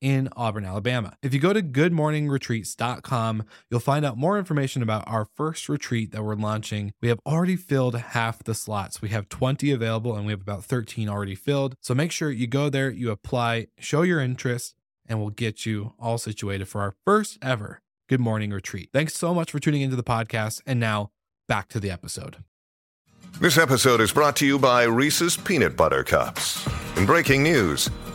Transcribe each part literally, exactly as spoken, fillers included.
in Auburn, Alabama. If you go to good morning retreats dot com, you'll find out more information about our first retreat that we're launching. We have already filled half the slots. We have twenty available and we have about thirteen already filled. So make sure you go there, you apply, show your interest, and we'll get you all situated for our first ever Good Morning Retreat. Thanks so much for tuning into the podcast. And now back to the episode. This episode is brought to you by Reese's Peanut Butter Cups. In breaking news,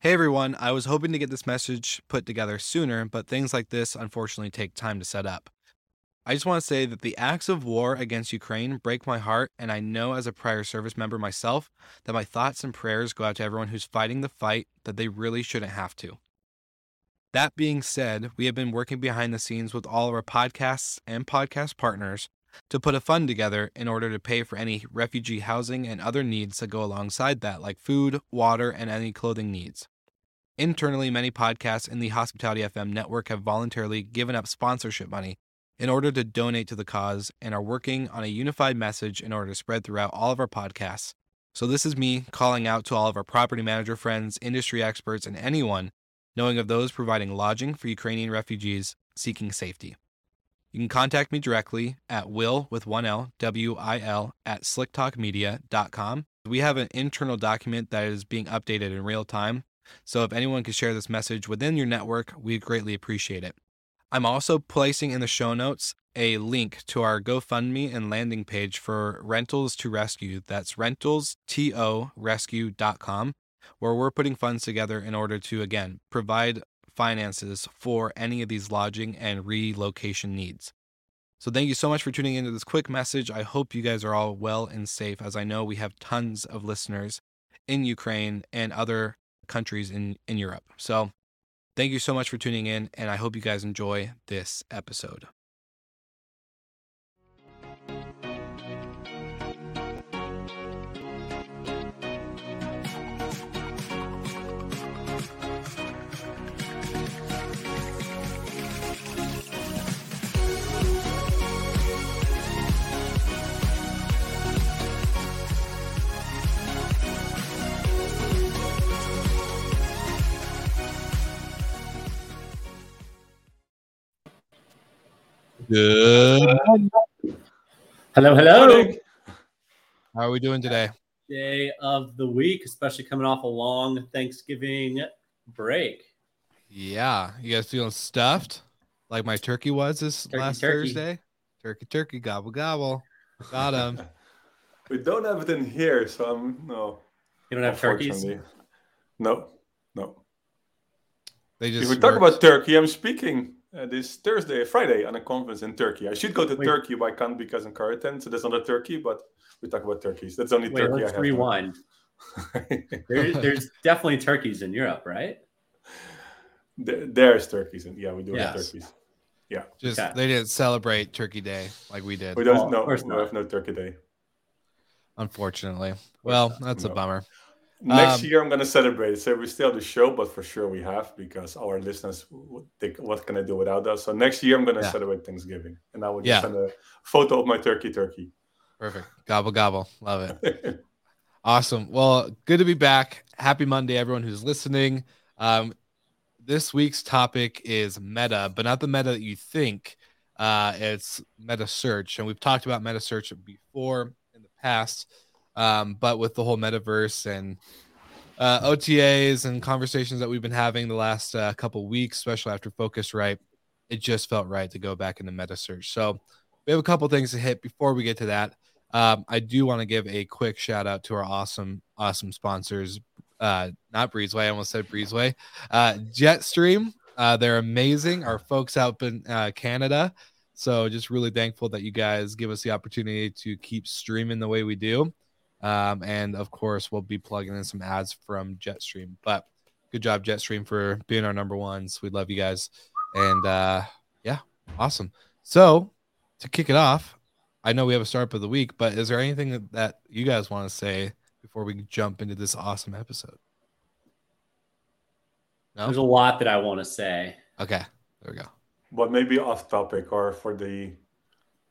Hey everyone, I was hoping to get this message put together sooner, but things like this unfortunately take time to set up. I just want to say that the acts of war against Ukraine break my heart, and I know as a prior service member myself that my thoughts and prayers go out to everyone who's fighting the fight that they really shouldn't have to. That being said, we have been working behind the scenes with all of our podcasts and podcast partners to put a fund together in order to pay for any refugee housing and other needs that go alongside that, like food, water, and any clothing needs. Internally, many podcasts in the Hospitality F M network have voluntarily given up sponsorship money in order to donate to the cause and are working on a unified message in order to spread throughout all of our podcasts. So this is me calling out to all of our property manager friends, industry experts, and anyone knowing of those providing lodging for Ukrainian refugees seeking safety. You can contact me directly at will with one L, W I L, at slick talk media dot com. We have an internal document that is being updated in real time. So if anyone could share this message within your network, we'd greatly appreciate it. I'm also placing in the show notes a link to our GoFundMe and landing page for Rentals to Rescue. That's rentals to rescue dot com, where we're putting funds together in order to, again, provide finances for any of these lodging and relocation needs. So thank you so much for tuning into this quick message. I hope you guys are all well and safe, as I know we have tons of listeners in Ukraine and other countries in, in Europe. So thank you so much for tuning in, and I hope you guys enjoy this episode. Good. Hello, hello. How are we doing today? Day of the week, especially coming off a long Thanksgiving break. Yeah. You guys feeling stuffed like my turkey was this turkey, last turkey. Thursday? Turkey, turkey, gobble, gobble. Got him. We don't have it in here, so I'm no. You don't have turkeys? No, no. They just if we worked. Talk about turkey, I'm speaking. Uh, this Thursday, Friday, on a conference in Turkey. I should go to Wait. Turkey, but I can't because I'm quarantined. So that's not a turkey, but we talk about turkeys. That's only Wait, turkey. Let's I have rewind. there, there's definitely turkeys in Europe, right? There, there's turkeys, and yeah, we do yes. have turkeys. Yeah, just okay. They didn't celebrate Turkey Day like we did. We don't. No, oh, no, we have no Turkey Day. Unfortunately, well, that's no. a bummer. Next um, year, I'm going to celebrate. So we still have the show, but for sure we have, because our listeners, think, what can I do without us? So next year, I'm going to yeah. celebrate Thanksgiving. And I will just yeah. send a photo of my turkey turkey. Perfect. Gobble, gobble. Love it. Awesome. Well, good to be back. Happy Monday, everyone who's listening. Um, this week's topic is meta, but not the meta that you think. Uh, it's Metasearch. And we've talked about Metasearch before in the past. Um, but with the whole metaverse and uh, O T As and conversations that we've been having the last uh, couple weeks, especially after Focusrite, it just felt right to go back into Metasearch. So we have a couple things to hit before we get to that. Um, I do want to give a quick shout out to our awesome, awesome sponsors. Uh, not Breezeway, I almost said Breezeway. Uh, Jetstream. Uh, they're amazing. Our folks out in uh, Canada. So just really thankful that you guys give us the opportunity to keep streaming the way we do. Um, and of course, we'll be plugging in some ads from Jetstream. But good job, Jetstream, for being our number ones. We love you guys. And uh, yeah, awesome. So to kick it off, I know we have a startup of the week, but is there anything that you guys want to say before we jump into this awesome episode? No? There's a lot that I want to say. Okay, there we go. But maybe off topic or for the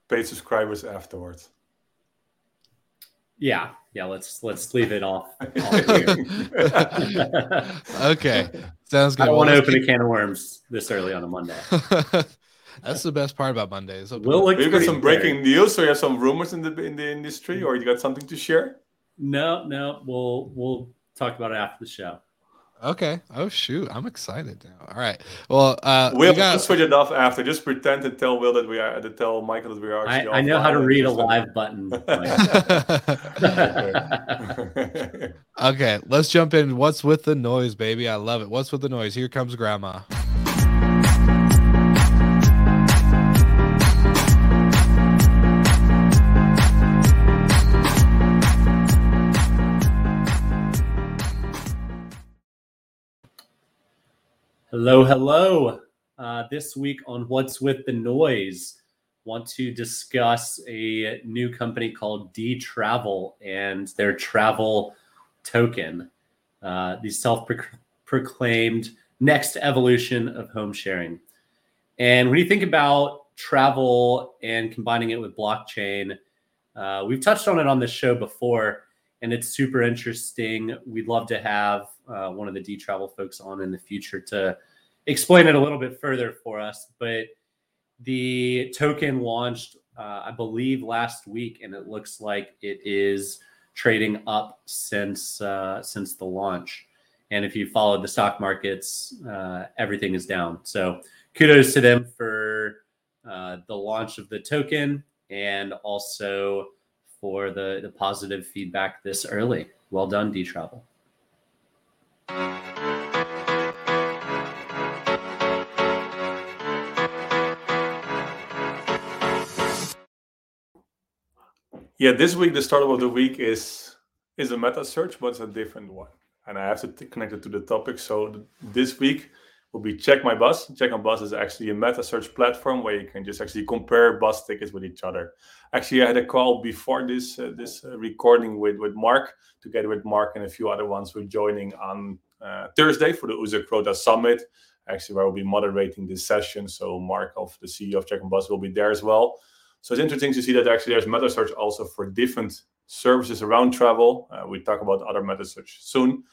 paid subscribers afterwards. Yeah, yeah. Let's let's leave it off. off here. Okay, sounds good. I don't want to open keep... a can of worms this early on a Monday. That's the best part about Mondays. We'll We've got some breaking news, or you have some rumors in the in the industry, or you got something to share? No, no. We'll we'll talk about it after the show. Okay. Oh, shoot. I'm excited now. All right. Well, uh, we'll we got... switch it off after. Just pretend to tell Will that we are, to tell Michael that we are. Actually I, I know how to read a live button. Okay. Let's jump in. What's with the noise, baby? I love it. What's with the noise? Here comes Grandma. Hello, hello. Uh, this week on What's With the Noise, want to discuss a new company called D-Travel and their travel token, uh, the self-proclaimed next evolution of home sharing. And when you think about travel and combining it with blockchain, uh, we've touched on it on this show before, and it's super interesting. We'd love to have uh, one of the D-Travel folks on in the future to explain it a little bit further for us. But the token launched, uh, I believe, last week, and it looks like it is trading up since uh, since the launch. And if you followed the stock markets, uh, everything is down. So kudos to them for uh, the launch of the token and also for the, the positive feedback this early. Well done, D-Travel. Yeah, this week, the startup of the week is, is a Metasearch, but it's a different one. And I have to t- connect it to the topic. So th- this week will be CheckMyBus. CheckMyBus is actually a Metasearch platform where you can just actually compare bus tickets with each other. Actually, I had a call before this uh, this uh, recording with, with Mark, together with Mark and a few other ones who are joining on uh, Thursday for the Uzakrota Summit, actually where I will be moderating this session. So Mark, of the C E O of CheckMyBus, will be there as well. So it's interesting to see that actually there's Metasearch also for different services around travel. Uh, we talk about other Metasearch soon.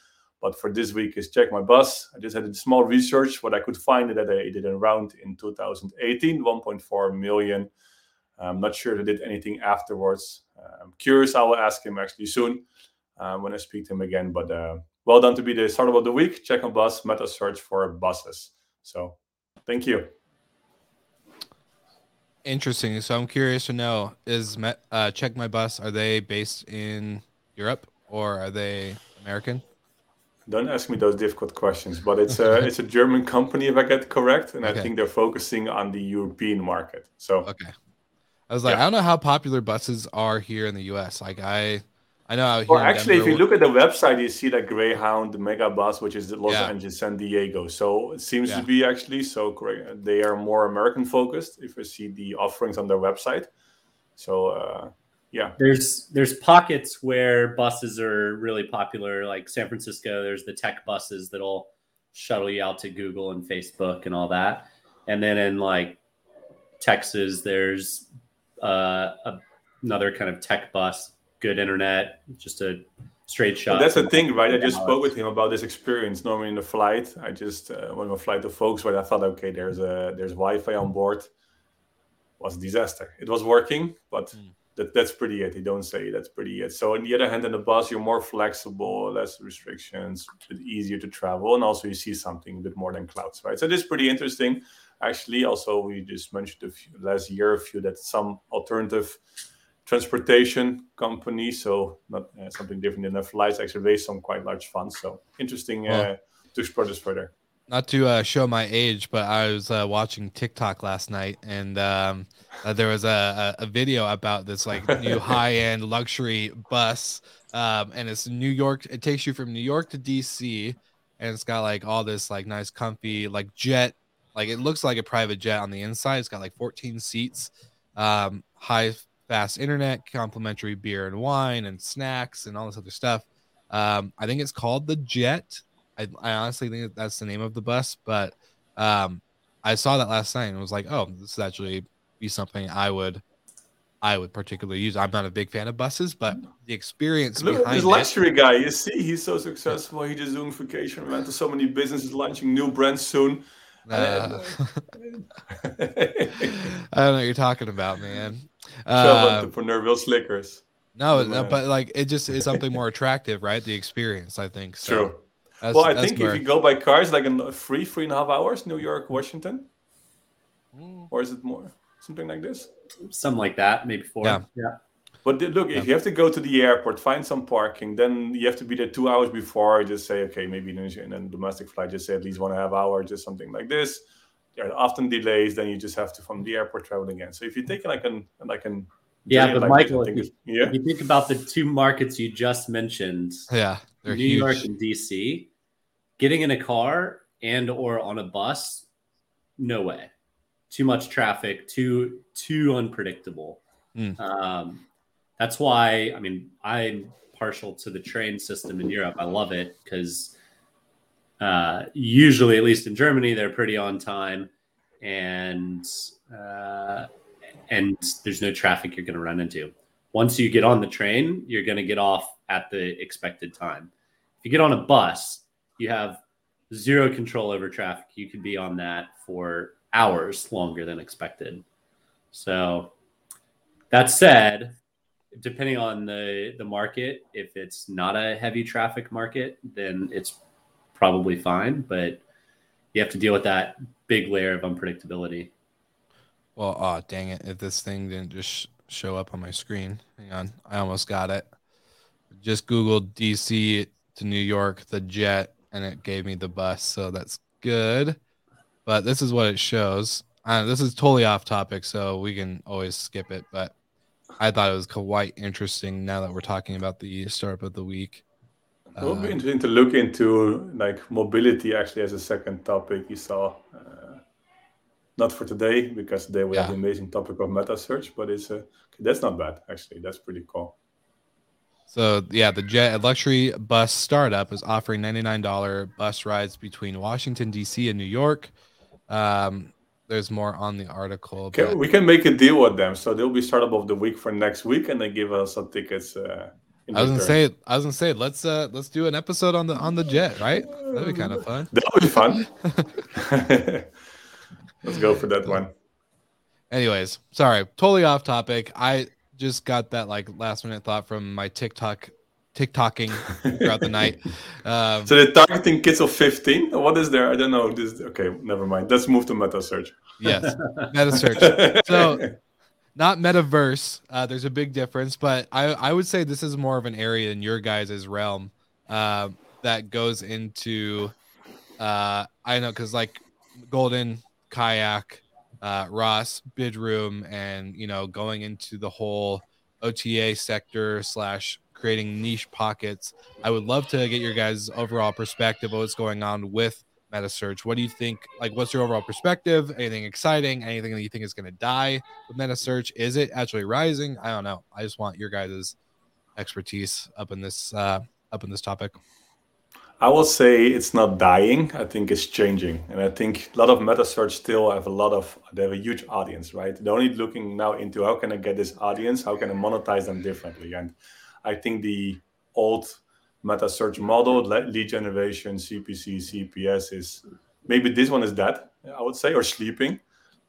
But for this week is CheckMyBus. I just had a small research. What I could find is that I did a round in two thousand eighteen, one point four million. I'm not sure they did anything afterwards. Uh, I'm curious. I will ask him actually soon uh, when I speak to him again. But uh, well done to be the startup of the week. CheckMyBus, Metasearch for buses. So thank you. Interesting. So I'm curious to know, is Met, uh, CheckMyBus, are they based in Europe or are they American? Don't ask me those difficult questions, but it's a it's a German company, if I get correct, and okay. I think they're focusing on the European market. So okay, I was like, yeah. I don't know how popular buses are here in the U S. Like I, I know. Out here well, actually, Denver, if you look at the website, you see that Greyhound Megabus, which is the Los yeah. Angeles, San Diego. So it seems yeah. to be actually so correct. They are more American focused. If you see the offerings on their website, so. Uh, Yeah, there's there's pockets where buses are really popular, like San Francisco. There's the tech buses that'll shuttle you out to Google and Facebook and all that. And then in like Texas, there's uh, a, another kind of tech bus, good internet, just a straight shot. Well, that's the thing, right? I just spoke with him about this experience. Normally in the flight, I just uh, went on a flight to Volkswagen. I thought, okay, there's a there's Wi-Fi on board. It was a disaster. It was working, but. Mm. That, that's pretty it. They don't say that's pretty it. So on the other hand, in the bus, you're more flexible, less restrictions, it's easier to travel. And also you see something a bit more than clouds, right? So this is pretty interesting. Actually, also, we just mentioned a few, last year, a few that some alternative transportation companies, so not uh, something different than the flights, actually raised some quite large funds. So interesting uh, yeah. to explore this further. Not to uh, show my age, but I was uh, watching TikTok last night, and um, uh, there was a, a video about this like new high-end luxury bus, um, and it's New York. It takes you from New York to D C, and it's got like all this like nice, comfy like jet. Like it looks like a private jet on the inside. It's got like fourteen seats, um, high fast internet, complimentary beer and wine, and snacks, and all this other stuff. Um, I think it's called the Jet. I, I honestly think that that's the name of the bus, but um, I saw that last night and was like, "Oh, this would actually be something I would, I would particularly use." I'm not a big fan of buses, but the experience Look behind at this luxury it, guy, you see, he's so successful. He just doing vacation rental. So many businesses launching new brands soon. Uh, I don't know what you're talking about, man. Uh, entrepreneur Will Slickers. No, no, but like it just is something more attractive, right? The experience, I think. So. True. That's, well, I think where... if you go by car, it's like a three, three and a half hours, New York, Washington. Mm. Or is it more? Something like this? Something like that, maybe four. Yeah. yeah. But look, yeah. if you have to go to the airport, find some parking, then you have to be there two hours before. Just say, okay, maybe in a domestic flight, just say at least one and a half hour, just something like this. There are often delays, then you just have to, from the airport, travel again. So if you take like an... Like an yeah, but like Michael, this, if, you, yeah? if you think about the two markets you just mentioned... Yeah. They're New huge. York and D C, getting in a car and or on a bus, no way. Too much traffic, too too unpredictable. Mm. Um, that's why, I mean, I'm partial to the train system in Europe. I love it because uh, usually, at least in Germany, they're pretty on time. And, uh, and there's no traffic you're going to run into. Once you get on the train, you're going to get off at the expected time. If you get on a bus, you have zero control over traffic. You could be on that for hours longer than expected. So that said, depending on the, the market, if it's not a heavy traffic market, then it's probably fine. But you have to deal with that big layer of unpredictability. Well, oh, dang it. If this thing didn't just sh- show up on my screen. Hang on. I almost got it. Just Googled D C to New York, the Jet, and it gave me the bus. So that's good. But this is what it shows. Uh, this is totally off topic, so we can always skip it. But I thought it was quite interesting now that we're talking about the startup of the week. It would um, be interesting to look into like mobility actually as a second topic you saw. Uh, not for today, because today we yeah. have the amazing topic of Metasearch, but it's uh, that's not bad, actually. That's pretty cool. So, yeah, the Jet, a luxury bus startup, is offering ninety-nine dollars bus rides between Washington, D C and New York. Um, there's more on the article. Can, but... We can make a deal with them. So they'll be startup of the week for next week, and they give us some tickets. Uh, in I was gonna say, I was gonna say, let's uh, let's do an episode on the on the Jet, right? That'd be kind of fun. That would be fun. Let's go for that one. Anyways, sorry, totally off topic. I. Just got that like last minute thought from my TikTok, TikToking throughout the night. Um, so they're targeting kids of fifteen. What is there? I don't know. This, okay, never mind. Let's move to Metasearch. Yes, Metasearch. So not metaverse. Uh, there's a big difference, but I, I would say this is more of an area in your guys' realm uh, that goes into uh, I know because like Golden, Kayak. Uh, Ross, Bidroom, and you know, going into the whole O T A sector slash creating niche pockets. I would love to get your guys' overall perspective of what's going on with Metasearch. What do you think? Like, what's your overall perspective? Anything exciting? Anything that you think is going to die with Metasearch? Is it actually rising? I don't know. I just want your guys' expertise up in this uh, up in this topic. I will say it's not dying. I think it's changing. And I think a lot of Metasearch still have a lot of, they have a huge audience, right? They're only looking now into how can I get this audience? How can I monetize them differently? And I think the old Metasearch model, lead generation, C P C, C P S is, maybe this one is dead, I would say, or sleeping.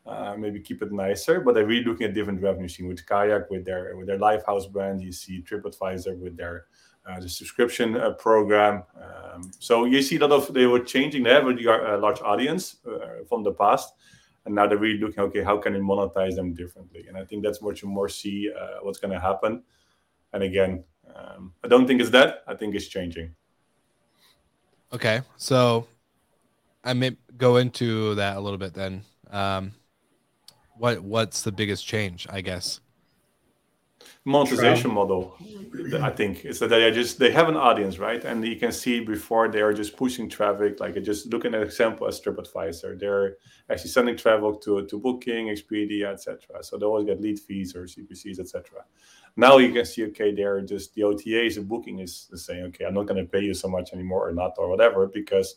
Uh, maybe keep it nicer, but they're really looking at different revenue stream with Kayak, with their, with their Lifehouse brand. You see TripAdvisor with their, Uh, the subscription uh, program. Um, so you see a lot of, they were changing. They have a large audience uh, from the past. And now they're really looking, okay, how can we monetize them differently? And I think that's what you more see, uh, what's going to happen. And again, um, I don't think it's that. I think it's changing. Okay. So I may go into that a little bit then. Um, what what's the biggest change, I guess? Monetization model, I think, is that they are just they have an audience, right? And you can see before they are just pushing traffic, like just look at an example as TripAdvisor. They're actually sending travel to to Booking, Expedia, et cetera. So they always get lead fees or C P Cs, et cetera. Now you can see, okay, they're just the O T As and Booking is saying, okay, I'm not going to pay you so much anymore or not or whatever, because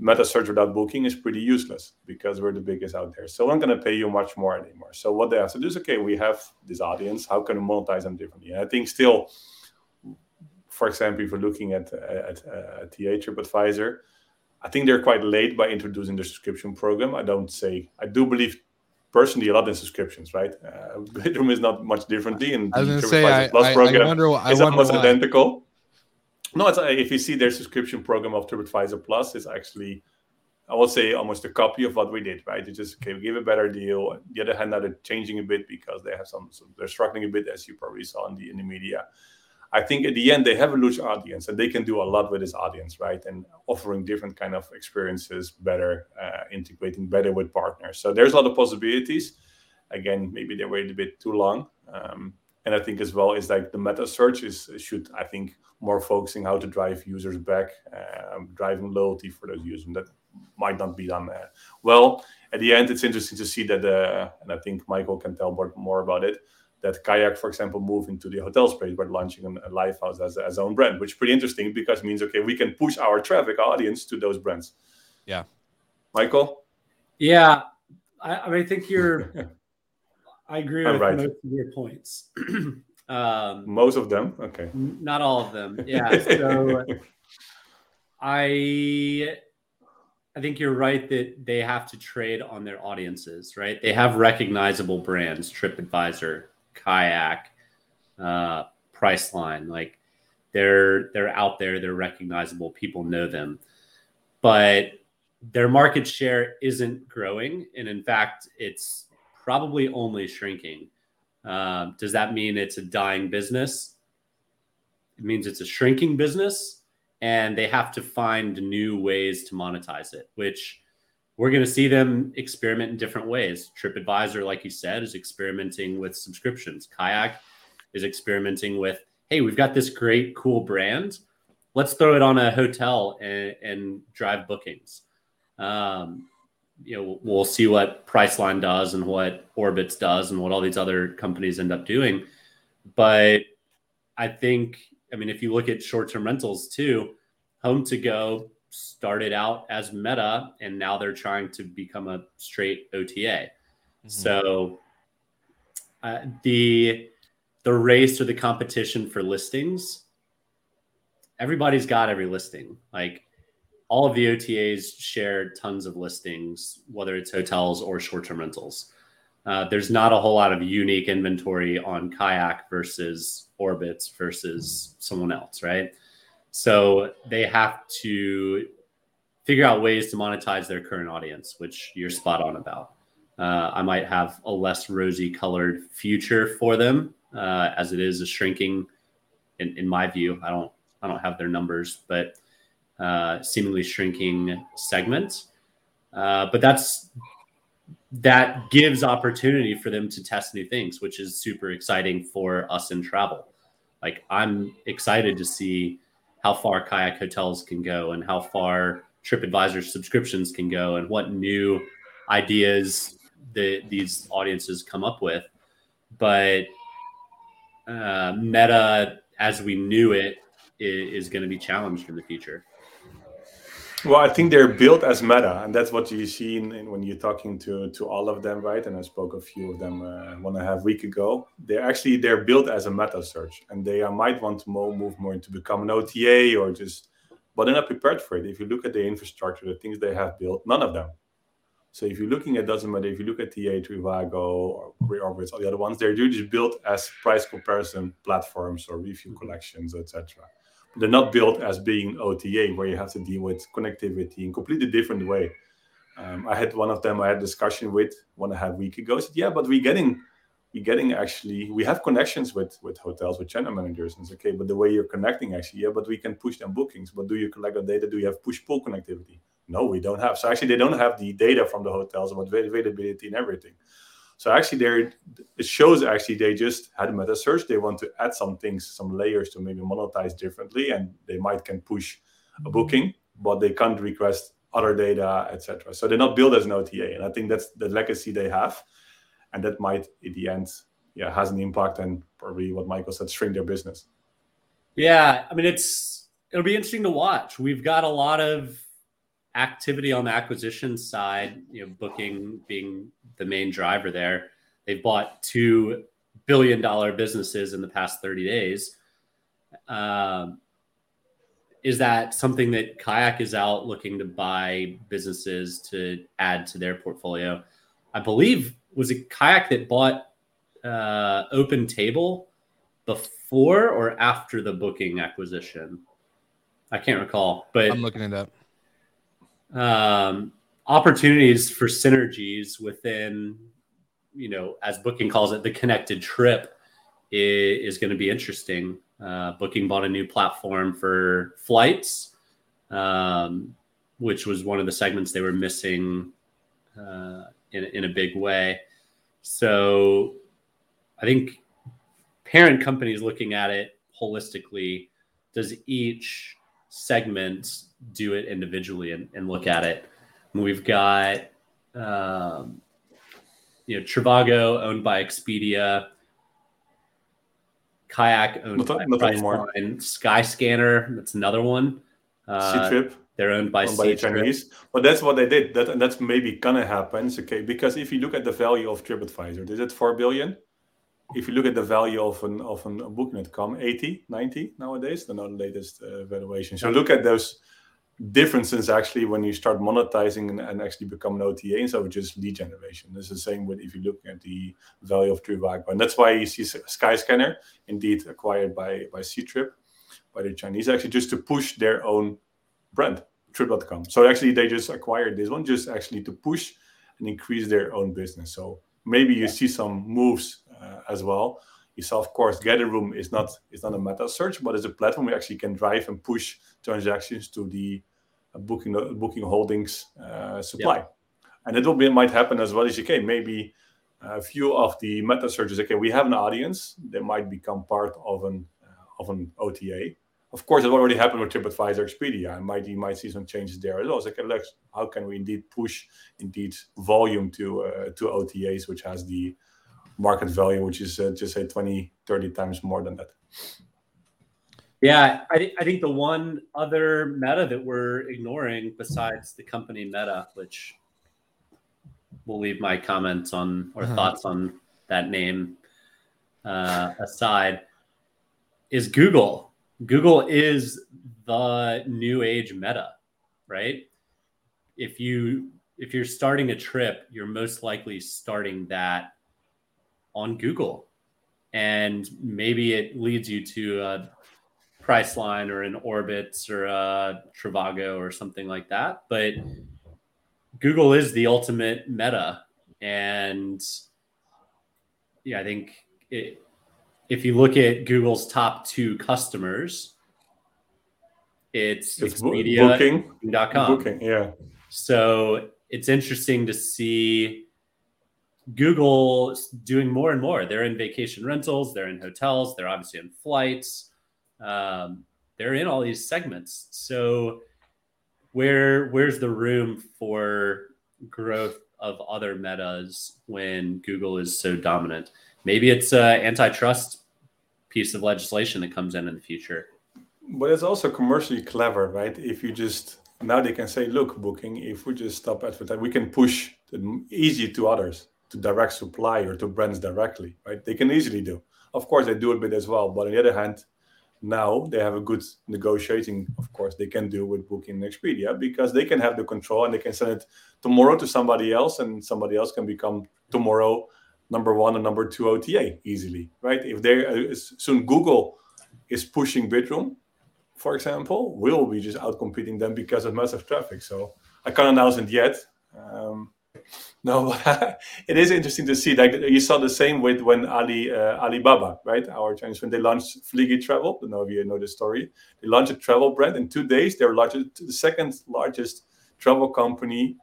Metasearch without Booking is pretty useless because we're the biggest out there. So I'm going to pay you much more anymore. So what they have to do is, okay, we have this audience. How can we monetize them differently? And I think still, for example, if we're looking at at, at T A TripAdvisor, I think they're quite late by introducing the subscription program. I don't say, I do believe personally a lot in subscriptions, right? Uh, Bidroom is not much differently. And I was going to say, I, I, program I wonder, I is wonder almost why. Identical. No, it's, if you see their subscription program of TripAdvisor Plus, it's actually, I would say, almost a copy of what we did, right? It's just, okay, we give a better deal. On the other hand, now they're changing a bit because they have some, some, they're struggling a bit, as you probably saw in the in the media. I think at the end, they have a large audience, and they can do a lot with this audience, right? And offering different kind of experiences better, uh, integrating better with partners. So there's a lot of possibilities. Again, maybe they waited a bit too long. Um, And I think as well is like the meta search is should, I think, more focusing how to drive users back, uh, driving loyalty for those users. And that might not be done uh, well. At the end, it's interesting to see that, uh, and I think Michael can tell more about it, that Kayak, for example, moved into the hotel space by launching a live house as its own brand, which is pretty interesting because it means, okay, we can push our traffic, our audience to those brands. Yeah. Michael? Yeah. I, I mean, I think you're... I agree with right. most of your points. um, most of them? Okay. Not all of them. Yeah. So I I think you're right that they have to trade on their audiences, right? They have recognizable brands, TripAdvisor, Kayak, uh, Priceline. Like they're they're out there, they're recognizable, people know them. But their market share isn't growing. And in fact, it's probably only shrinking. Uh, does that mean it's a dying business? It means it's a shrinking business, and they have to find new ways to monetize it, which we're going to see them experiment in different ways. TripAdvisor, like you said, is experimenting with subscriptions. Kayak is experimenting with, hey, we've got this great, cool brand. Let's throw it on a hotel and, and drive bookings. Um, You know, we'll see what Priceline does and what Orbitz does and what all these other companies end up doing. But I think, I mean, if you look at short-term rentals too, Home to Go started out as Meta, and now they're trying to become a straight O T A. Mm-hmm. So uh, the the race or the competition for listings, everybody's got every listing. Like, all of the O T As share tons of listings, whether it's hotels or short-term rentals. Uh, there's not a whole lot of unique inventory on Kayak versus Orbitz versus someone else, right? So they have to figure out ways to monetize their current audience, which you're spot on about. Uh, I might have a less rosy-colored future for them, uh, as it is a shrinking, in, in my view. I don't, I don't have their numbers, but... Uh, seemingly shrinking segment. Uh, but that's that gives opportunity for them to test new things, which is super exciting for us in travel. Like, I'm excited to see how far Kayak hotels can go and how far TripAdvisor subscriptions can go and what new ideas the, these audiences come up with. But uh, Meta, as we knew it, is going to be challenged in the future. Well, I think they're built as Meta, and that's what you see in, in when you're talking to to all of them, right? And I spoke a few of them uh, one and a half week ago. They're actually they're built as a Meta search, and they uh, might want to mo- move more into become an O T A or just, but they're not prepared for it. If you look at the infrastructure, the things they have built, none of them. So if you're looking at doesn't matter if you look at T A, Trivago, or Orbitz, all the other ones, they're just built as price comparison platforms or review collections, et cetera. They're not built as being O T A, where you have to deal with connectivity in a completely different way. Um, I had one of them I had a discussion with one and a half week ago. I said, yeah, but we're getting, we're getting actually, we have connections with, with hotels, with channel managers. And it's okay, but the way you're connecting actually, yeah, but we can push them bookings. But do you collect the data? Do you have push-pull connectivity? no, we don't have. So actually, they don't have the data from the hotels about availability and everything. So actually, there it shows actually they just had a meta search. They want to add some things, some layers to maybe monetize differently, and they might can push a booking, but they can't request other data, et cetera. So they're not billed as an O T A, and I think that's the legacy they have, and that might, in the end, yeah, has an impact and probably what Michael said, shrink their business. Yeah, I mean, it's it'll be interesting to watch. We've got a lot of activity on the acquisition side, you know, Booking being the main driver there. They've bought two billion dollar businesses in the past thirty days. Um, is that something that Kayak is out looking to buy businesses to add to their portfolio? I believe was it Kayak that bought uh, Open Table before or after the Booking acquisition? I can't recall, but I'm looking it up. Um, opportunities for synergies within, you know, as Booking calls it, the connected trip is, is going to be interesting. Uh, Booking bought a new platform for flights, um, which was one of the segments they were missing uh, in, in a big way. So I think parent companies looking at it holistically, does each segment do it individually and, and look at it? And we've got, um, you know, Trivago owned by Expedia, Kayak owned not, by Priceline, Skyscanner, that's another one. Uh, C-Trip. They're owned by owned C-Trip. By the Chinese. But that's what they did. That, and that's maybe going to happen. It's okay, because if you look at the value of TripAdvisor, is it four billion dollars? If you look at the value of an of an Booking dot com, eighty, ninety nowadays, the latest uh, valuation. So look at those differences actually when you start monetizing and, and actually become an O T A instead of just lead generation. This is the same with if you look at the value of Trivago, and that's why you see Skyscanner indeed acquired by by C-Trip, by the Chinese, actually just to push their own brand Trip dot com. So actually they just acquired this one just actually to push and increase their own business. So maybe you yeah. see some moves uh, as well. You saw, of course, Getaroom is not is not a meta search, but it's a platform we actually can drive and push transactions to the uh, booking uh, booking holdings uh, supply, yeah. and it will be it might happen as well as okay. Maybe a few of the meta searches. Okay, we have an audience. They might become part of an uh, of an O T A. Of course, it already happened with TripAdvisor, Expedia. I might you might see some changes there as well. It's like, okay, Lex, how can we indeed push indeed volume to uh, to O T As, which has the market value, which is uh, just say twenty, thirty times more than that. Yeah, I think I think the one other meta that we're ignoring besides the company Meta, which we'll leave my comments on or uh-huh. thoughts on that name uh, aside, is Google. Google is the new age meta, right? If you if you're starting a trip, you're most likely starting that on Google, and maybe it leads you to a Priceline or an Orbitz or a Trivago or something like that. But Google is the ultimate meta, and yeah, I think it. If you look at Google's top two customers, it's, it's Expedia, Booking, Booking dot com. Booking, yeah. So it's interesting to see Google doing more and more. They're in vacation rentals. They're in hotels. They're obviously in flights. Um, they're in all these segments. So where where's the room for growth of other metas when Google is so dominant? Maybe it's an antitrust piece of legislation that comes in in the future. But it's also commercially clever, right? If you just, now they can say, look, Booking, if we just stop advertising, we can push easy to others, to direct supply or to brands directly, right? They can easily do. Of course, they do a bit as well. But on the other hand, now they have a good negotiating, of course, they can do with Booking and Expedia because they can have the control and they can send it tomorrow to somebody else and somebody else can become tomorrow number one and number two O T A easily, right? If they uh, soon Google is pushing Bidroom, for example, we'll be just outcompeting them because of massive traffic. So I can't announce it yet. Um, no, but it is interesting to see. Like you saw the same with when Ali uh, Alibaba, right? Our Chinese friend, they launched Fliggy Travel. I don't know if you know the story. They launched a travel brand in two days. They're the second largest travel company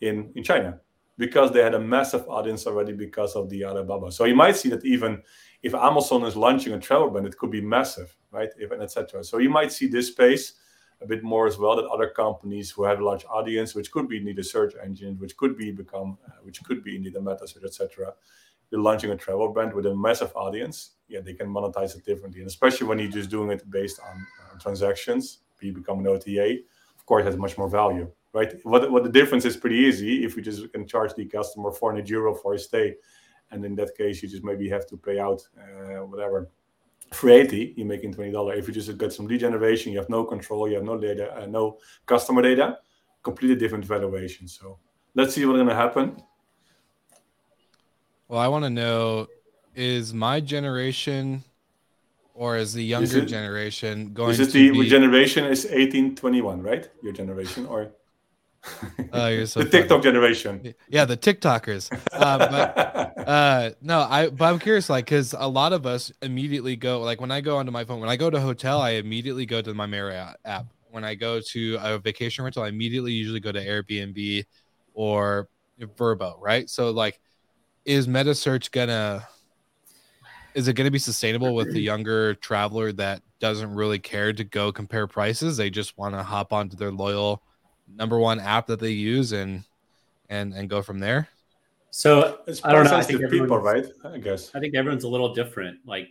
in, in China, because they had a massive audience already because of the Alibaba. So you might see that even if Amazon is launching a travel brand, it could be massive, right? If, and et cetera. So you might see this space a bit more as well, that other companies who have a large audience, which could be indeed a search engine, which could be become, uh, which could be indeed a Metasearch, et cetera. You're launching a travel brand with a massive audience. Yeah, they can monetize it differently. And especially when you're just doing it based on uh, transactions, you become an O T A, of course, has much more value, right? What, what the difference is pretty easy. If you just can charge the customer four hundred euro for a stay, and in that case, you just maybe have to pay out uh, whatever, three eighty, you're making twenty dollars. If you just get some lead generation, you have no control, you have no data, uh, no customer data, completely different valuation. So let's see what's going to happen. Well, I want to know, is my generation or is the younger is it, generation going is it to the be... generation is eighteen twenty-one, right? Your generation or... Oh, you're so the funny. TikTok generation, yeah, the TikTokers. Uh, but uh, no, I. But I'm curious, like, because a lot of us immediately go, like, when I go onto my phone, when I go to a hotel, I immediately go to my Marriott app. When I go to a vacation rental, I immediately usually go to Airbnb or Vrbo, right? So, like, is Metasearch gonna? Is it gonna be sustainable with the younger traveler that doesn't really care to go compare prices? They just want to hop onto their loyal number one app that they use and and and go from there. So it's I don't know. I think people, right? I guess I think everyone's a little different. Like,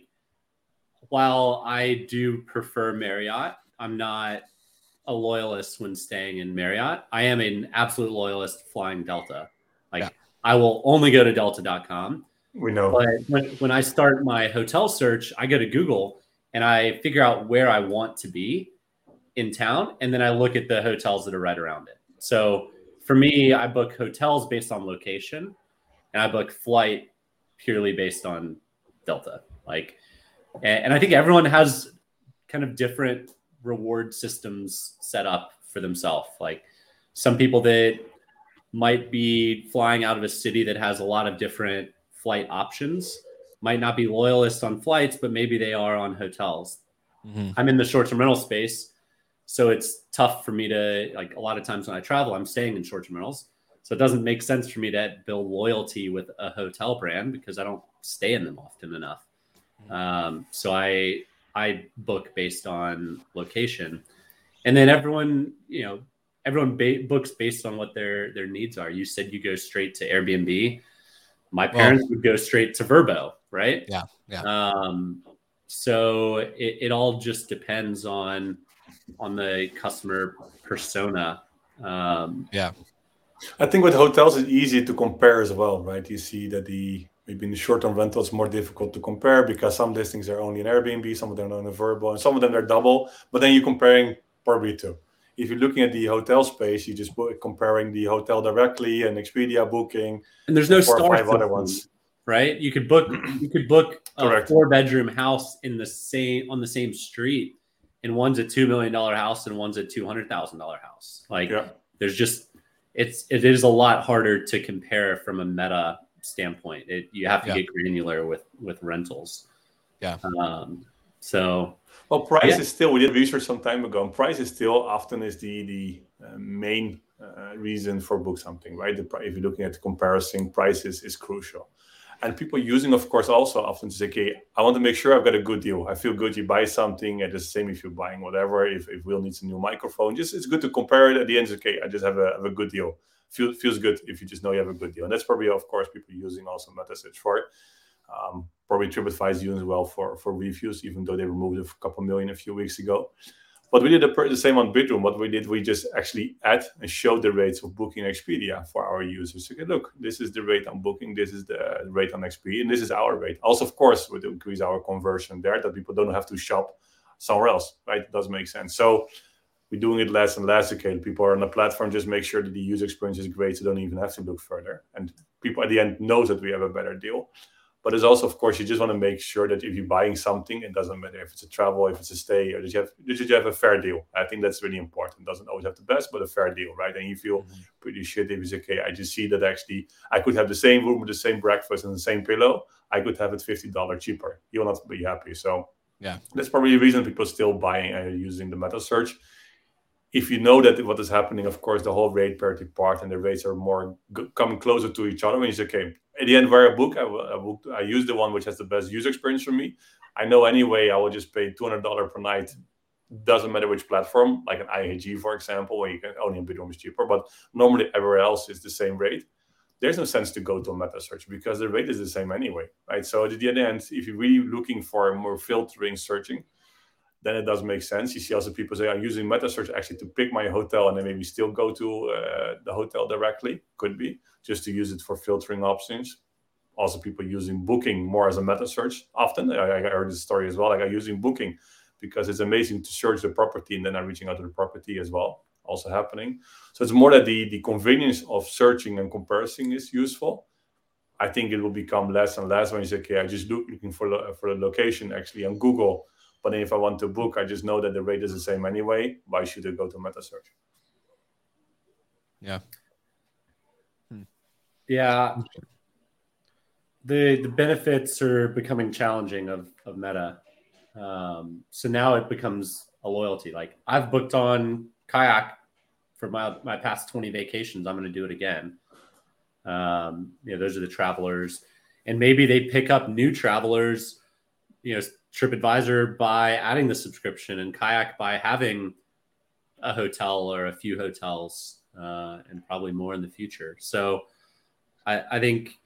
while I do prefer Marriott, I'm not a loyalist when staying in Marriott. I am an absolute loyalist flying Delta. Like, yeah. I will only go to delta dot com. We know. But when, when I start my hotel search, I go to Google and I figure out where I want to be in town, and then I look at the hotels that are right around it. So for me, I book hotels based on location, and I book flight purely based on Delta. Like, and, and I think everyone has kind of different reward systems set up for themselves. Like, some people that might be flying out of a city that has a lot of different flight options might not be loyalists on flights, but maybe they are on hotels. Mm-hmm. I'm in the short-term rental space. So it's tough for me to, like, a lot of times when I travel, I'm staying in short-term rentals. So it doesn't make sense for me to build loyalty with a hotel brand because I don't stay in them often enough. Um, so I I book based on location. And then everyone, you know, everyone ba- books based on what their, their needs are. You said you go straight to Airbnb. My parents well, would go straight to Vrbo, right? Yeah, yeah. Um, so it, it all just depends on... on the customer persona. Um, yeah. I think with hotels, it's easy to compare as well, right? You see that the maybe in the short-term rental, it's more difficult to compare because some listings are only in Airbnb, some of them are on a Vrbo, and some of them are double, but then you're comparing probably two. If you're looking at the hotel space, you're just comparing the hotel directly and Expedia booking. And there's no and four star or five other ones. Right? You could book you could book a four-bedroom house in the same on the same street. And one's a two million dollars house and one's a two hundred thousand dollars house. Like, yeah. There's just, it's, it is a lot harder to compare from a meta standpoint. It, you have to yeah. get granular with, with rentals. Yeah. Um, so. Well, price yeah. is still, we did research some time ago, and price is still often is the, the uh, main uh, reason for book something, right? The, if you're looking at the comparison, price is, is crucial. And people using, of course, also often say, okay, I want to make sure I've got a good deal. I feel good. You buy something. It's the same if you're buying whatever. If, if Will needs a new microphone, just it's good to compare it at the end. Okay, I just have a, have a good deal. Feel, feels good if you just know you have a good deal. And that's probably, of course, people using also Metasearch for it. Um, probably TripAdvisor using as well for, for reviews, even though they removed a couple million a few weeks ago. But we did the, the same on Bidroom. What we did, we just actually add and show the rates of Booking Expedia for our users. So, okay, look, this is the rate on Booking, this is the rate on Expedia, and this is our rate. Also, of course, we increase our conversion there that people don't have to shop somewhere else, right? It does make sense. So we're doing it less and less. Okay, people are on the platform, just make sure that the user experience is great, so don't even have to look further. And people at the end knows that we have a better deal. But it's also, of course, you just want to make sure that if you're buying something, it doesn't matter if it's a travel, if it's a stay, or that you have, that you have a fair deal. I think that's really important. It doesn't always have the best, but a fair deal, right? And you feel mm-hmm. pretty shit if you say, okay, I just see that actually I could have the same room with the same breakfast and the same pillow. I could have it fifty dollars cheaper. You'll not be happy. So yeah, that's probably the reason people still buying and using the Metasearch. if you know that what is happening, of course, the whole rate pair depart and the rates are more g- coming closer to each other. And you say, okay, at the end, where I book, I, I book, I use the one which has the best user experience for me. I know anyway, I will just pay two hundred dollars per night. Doesn't matter which platform, like an I H G, for example, where you can only in Bidroom is cheaper, but normally everywhere else is the same rate. There's no sense to go to a Metasearch because the rate is the same anyway, right? So at the end, if you're really looking for more filtering, searching, then it does make sense. You see also people say, I'm using Metasearch actually to pick my hotel and then maybe still go to uh, the hotel directly, could be, just to use it for filtering options. Also people using Booking more as a Metasearch often. I, I heard this story as well, like I'm using Booking because it's amazing to search the property and then I'm reaching out to the property as well, also happening. So it's more that the, the convenience of searching and comparing is useful. I think it will become less and less when you say, okay, I just look, looking for, lo- for the location actually on Google. But if I want to book, I just know that the rate is the same anyway. Why should I go to Metasearch? Yeah. Hmm. Yeah. The the benefits are becoming challenging of, of Meta. Um, so now it becomes a loyalty. Like I've booked on Kayak for my my past twenty vacations. I'm going to do it again. Um, you know, those are the travelers, and maybe they pick up new travelers. You know, TripAdvisor by adding the subscription, and Kayak by having a hotel or a few hotels, uh, and probably more in the future. So I, I think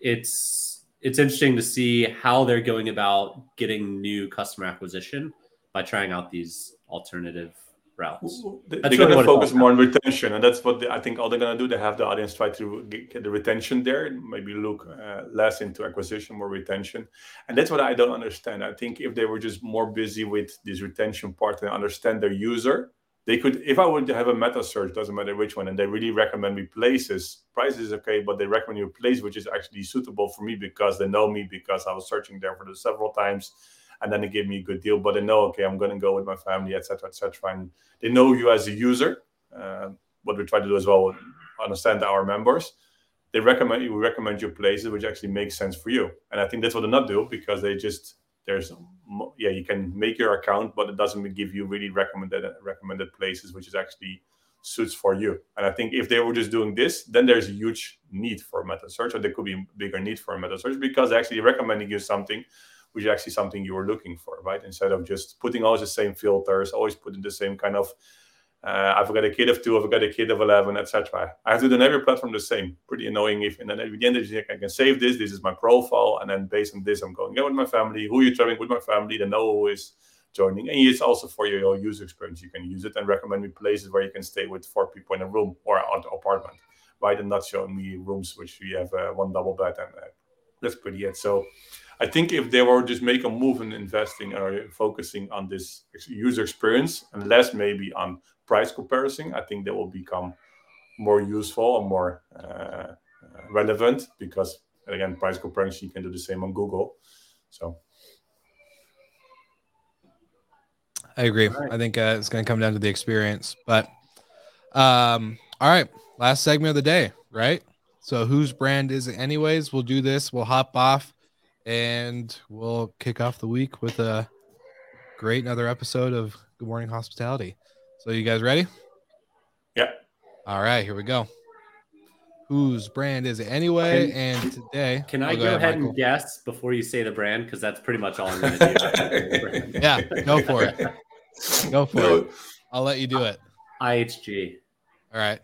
it's. It's interesting to see how they're going about getting new customer acquisition by trying out these alternative routes. That's they're really going to focus more on retention, and that's what they, I think all they're going to do. They have the audience try to get the retention there, and maybe look uh, less into acquisition, more retention. And that's what I don't understand. I think if they were just more busy with this retention part and understand their user, they could, if I would have a meta search, doesn't matter which one, and they really recommend me places, prices, okay, but they recommend you a place which is actually suitable for me because they know me, because I was searching there for the several times, and then they gave me a good deal, but they know, okay, I'm going to go with my family, et cetera, et cetera. And they know you as a user. Uh, what we try to do as well, understand our members. They recommend you, recommend you places which actually make sense for you. And I think that's what they not do because they just... There's, yeah, you can make your account, but it doesn't give you really recommended recommended places, which is actually suits for you. And I think if they were just doing this, then there's a huge need for Metasearch, or there could be a bigger need for Metasearch because they're actually recommending you something, which is actually something you were looking for, right? Instead of just putting always the same filters, always putting the same kind of, uh, I've got a kid of two, I've got a kid of eleven, et cetera. I have to do on every platform the same. Pretty annoying. If and then at the end of the day, I can save this. This is my profile, and then based on this, I'm going out with my family. Who are you traveling with my family? They know who is joining, and it's also for your, your user experience. You can use it and recommend me places where you can stay with four people in a room or an apartment, right? And not showing me rooms which we have uh, one double bed, and uh, that's pretty it. So, I think if they were just make a move in investing or focusing on this user experience and less maybe on price comparison, I think they will become more useful and more uh, relevant because, again, price comparison, you can do the same on Google. So I agree. Right. I think uh, it's going to come down to the experience. But um, all right, last segment of the day, right? So whose brand is it anyways? We'll do this. We'll hop off. And we'll kick off the week with a great another episode of Good Morning Hospitality. So you guys ready? Yeah. All right, here we go. Whose brand is it anyway? Can, and today... Can I go, go ahead, ahead and guess before you say the brand? Because that's pretty much all I'm going to do. Yeah, go for it. Go for no. it. I'll let you do it. I H G. All right.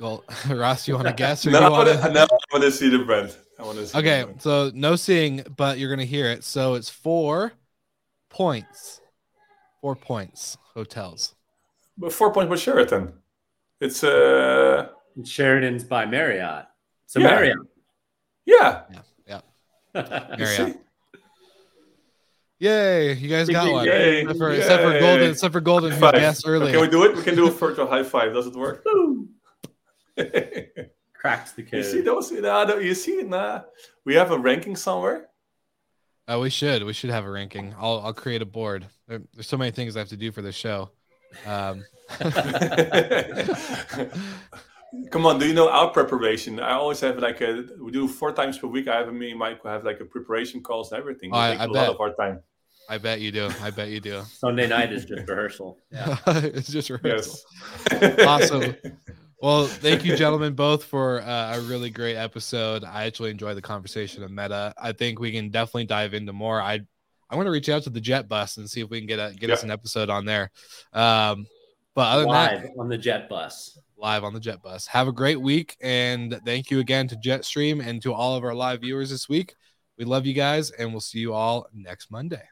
Well, Ross, you want to guess? Or no, you wanna... I now I want to see the brand. I want to see okay, so no seeing, but you're going to hear it. So it's four points. Four points. Hotels. But Four Points by Sheraton. It's uh... Sheraton's by Marriott. So yeah. Marriott. Yeah. Yeah. yeah. Marriott. Yay! You guys got one. Yay. Except for, except for Golden. Except for Golden. Who guessed earlier. Can we do it? We can do a virtual high five. Does it work? Cracks the code. You see those? Nah, you see? Nah, we have a ranking somewhere. Uh, we should. We should have a ranking. I'll I'll create a board. There, there's so many things I have to do for this show. Um. Come on, do you know our preparation? I always have like a. We do four times per week. I have me and Mike have like a preparation calls and everything. We oh, take I, I a bet. lot of our time. I bet you do. I bet you do. Sunday night is just rehearsal. Yeah, it's just rehearsal. Yes. Awesome. Well, thank you, gentlemen, both for uh, a really great episode. I actually enjoyed the conversation of Meta. I think we can definitely dive into more. I I want to reach out to the Jet Bus and see if we can get a, get yeah. us an episode on there. Um, but other live than that, on the Jet Bus. Live on the Jet Bus. Have a great week, and thank you again to Jetstream and to all of our live viewers this week. We love you guys, and we'll see you all next Monday.